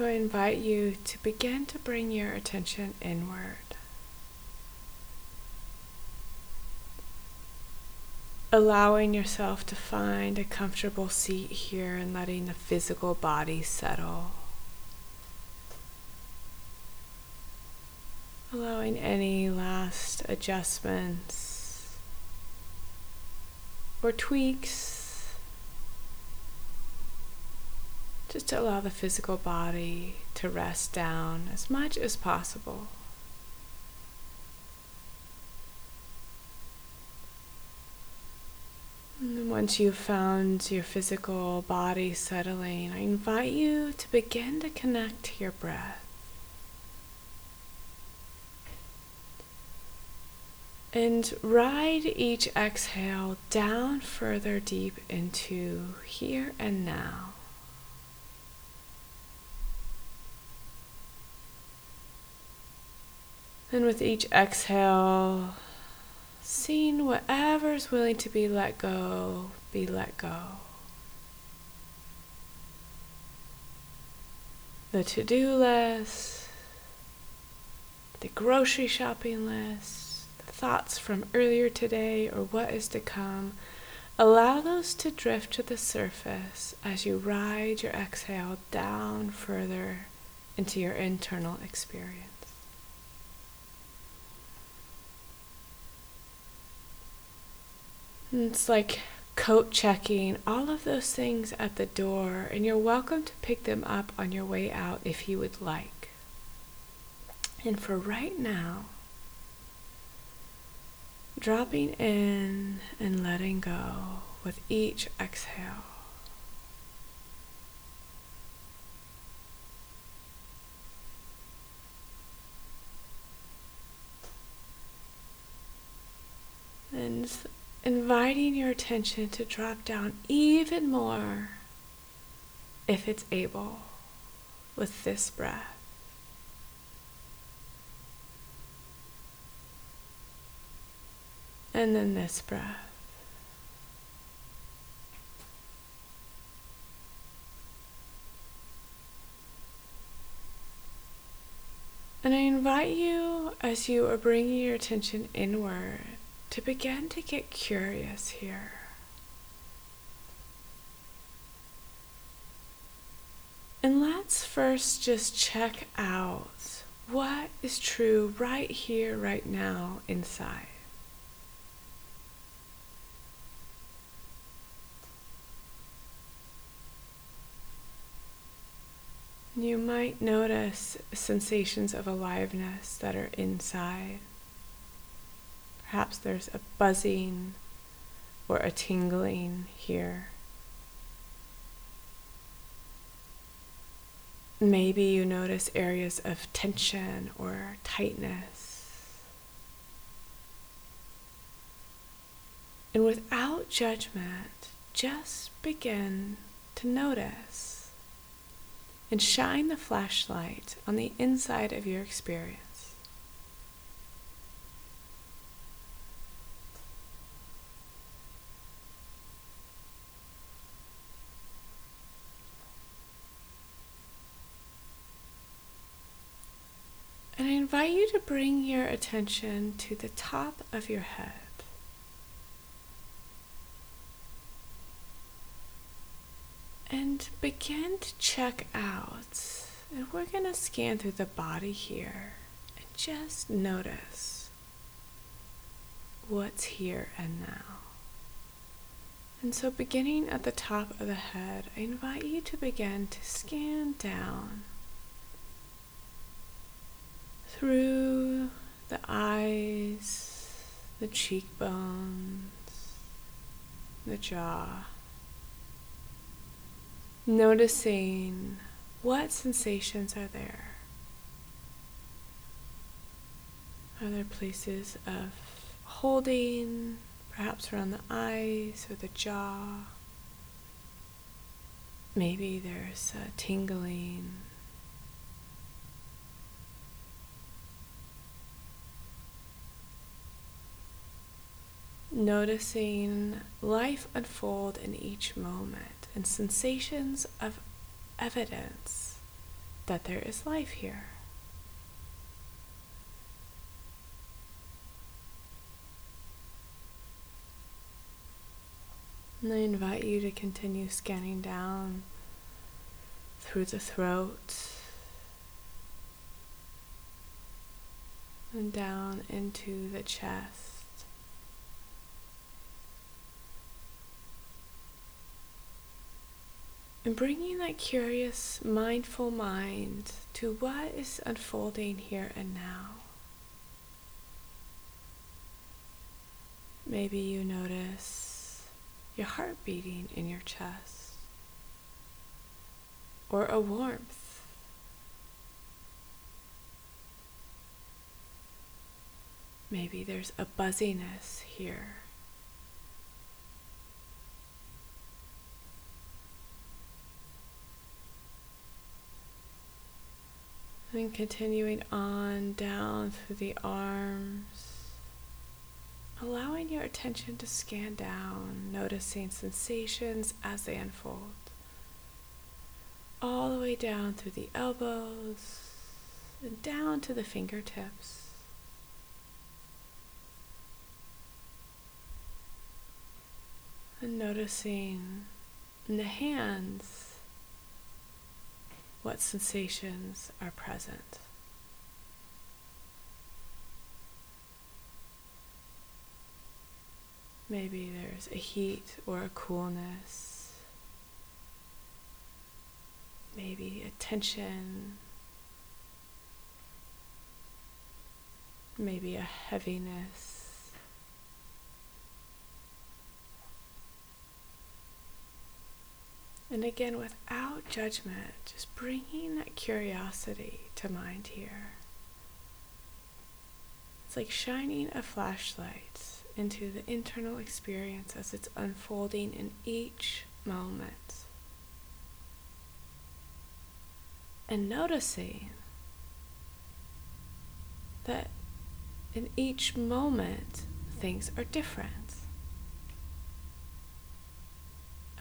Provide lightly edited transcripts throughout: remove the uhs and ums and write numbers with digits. So I invite you to begin to bring your attention inward. Allowing yourself to find a comfortable seat here and letting the physical body settle. Allowing any last adjustments or tweaks. Just to allow the physical body to rest down as much as possible. And once you've found your physical body settling, I invite you to begin to connect to your breath. And ride each exhale down further deep into here and now. And with each exhale, seeing whatever's willing to be let go, be let go. The to-do list, the grocery shopping list, thoughts from earlier today or what is to come, allow those to drift to the surface as you ride your exhale down further into your internal experience. And it's like coat checking all of those things at the door, and you're welcome to pick them up on your way out if you would like. And for right now, dropping in and letting go with each exhale. And inviting your attention to drop down even more, if it's able, with this breath. And then this breath. And I invite you, as you are bringing your attention inward, to begin to get curious here. And let's first just check out what is true right here, right now, inside. You might notice sensations of aliveness that are inside. Perhaps there's a buzzing or a tingling here. Maybe you notice areas of tension or tightness. And without judgment, just begin to notice. And shine the flashlight on the inside of your experience. And I invite you to bring your attention to the top of your head. And begin to check out, and we're going to scan through the body here and just notice what's here and now. And so beginning at the top of the head, I invite you to begin to scan down through the eyes, the cheekbones, the jaw. Noticing what sensations are there. Are there places of holding, perhaps around the eyes or the jaw? Maybe there's a tingling. Noticing life unfold in each moment and sensations of evidence that there is life here. And I invite you to continue scanning down through the throat and down into the chest. And bringing that curious, mindful mind to what is unfolding here and now. Maybe you notice your heart beating in your chest, or a warmth, maybe there's a buzziness here. And continuing on down through the arms, allowing your attention to scan down, noticing sensations as they unfold, all the way down through the elbows and down to the fingertips. And noticing in the hands what sensations are present. Maybe there's a heat or a coolness, maybe a tension, maybe a heaviness. And again, without judgment, just bringing that curiosity to mind here. It's like shining a flashlight into the internal experience as it's unfolding in each moment. And noticing that in each moment, things are different.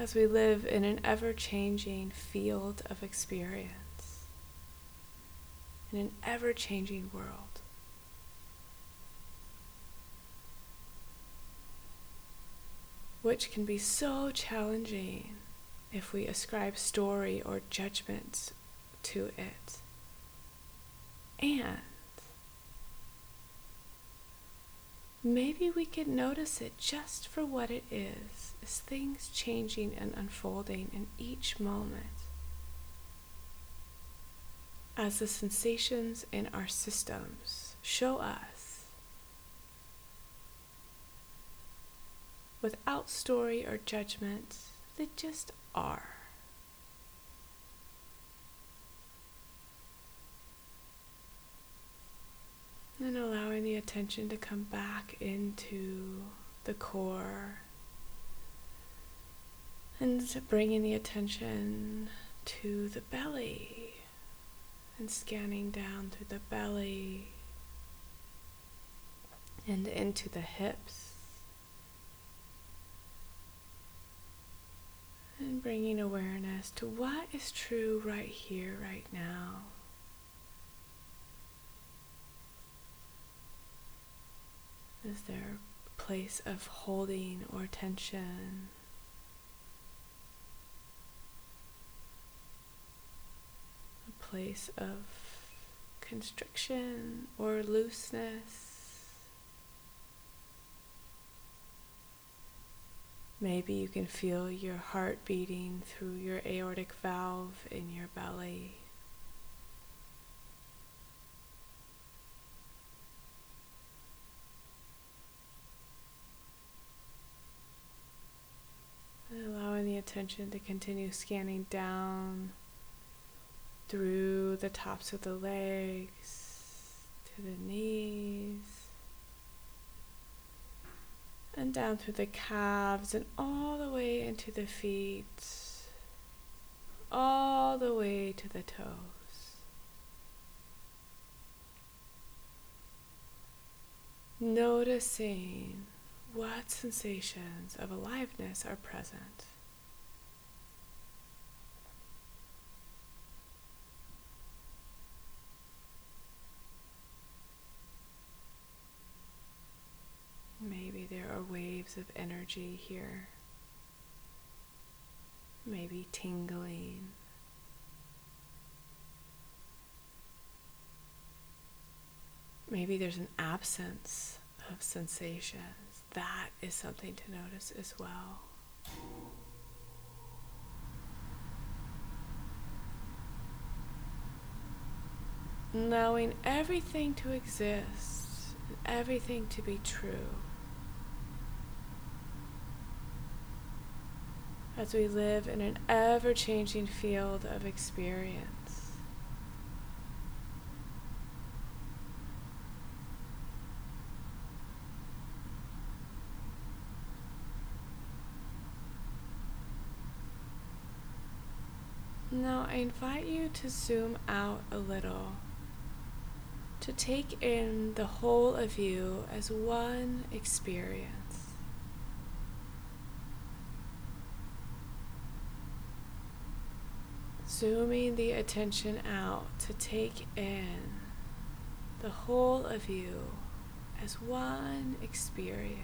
As we live in an ever-changing field of experience, in an ever-changing world. Which can be so challenging if we ascribe story or judgment to it. And maybe we could notice it just for what it is, as things changing and unfolding in each moment, as the sensations in our systems show us, without story or judgment, they just are. And allowing the attention to come back into the core. And bringing the attention to the belly. And scanning down through the belly. And into the hips. And bringing awareness to what is true right here, right now. Is there a place of holding or tension? A place of constriction or looseness? Maybe you can feel your heart beating through your aortic valve in your belly. Attention to continue scanning down through the tops of the legs to the knees and down through the calves and all the way into the feet, all the way to the toes. Noticing what sensations of aliveness are present. waves of energy here, maybe tingling. Maybe there's an absence of sensations. That is something to notice as well. Allowing everything to exist, everything to be true. As we live in an ever-changing field of experience, now I invite you to zoom out a little, to take in the whole of you as one experience. Zooming the attention out to take in the whole of you as one experience.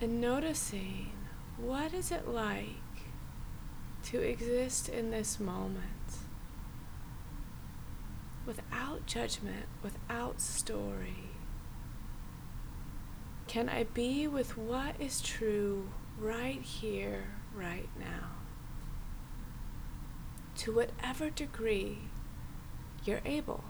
And noticing, what is it like to exist in this moment, without judgment, without story? Can I be with what is true right here, right now? To whatever degree you're able.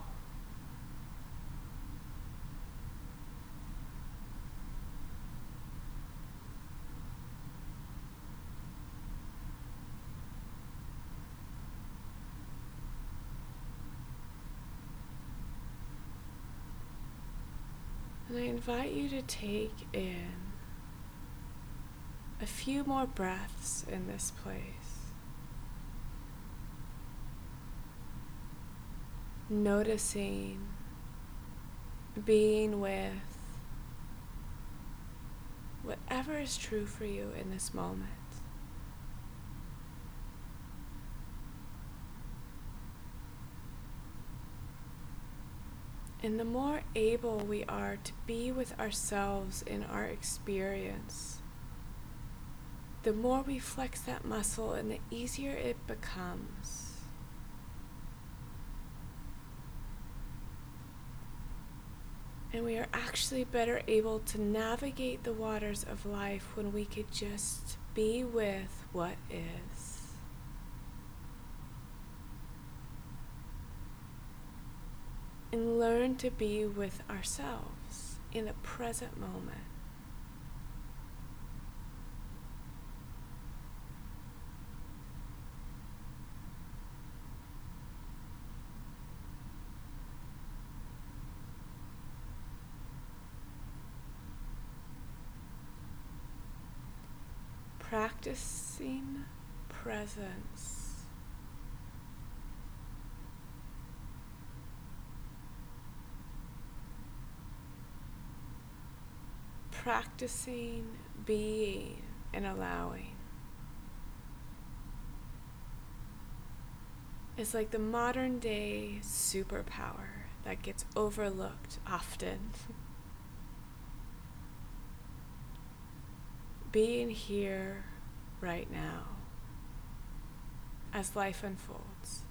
And I invite you to take in a few more breaths in this place, noticing, being with whatever is true for you in this moment. And the more able we are to be with ourselves in our experience, the more we flex that muscle and the easier it becomes. And we are actually better able to navigate the waters of life when we could just be with what is. And learn to be with ourselves in the present moment. Practicing presence. Practicing being and allowing. It's like the modern day superpower that gets overlooked often. Being here right now as life unfolds.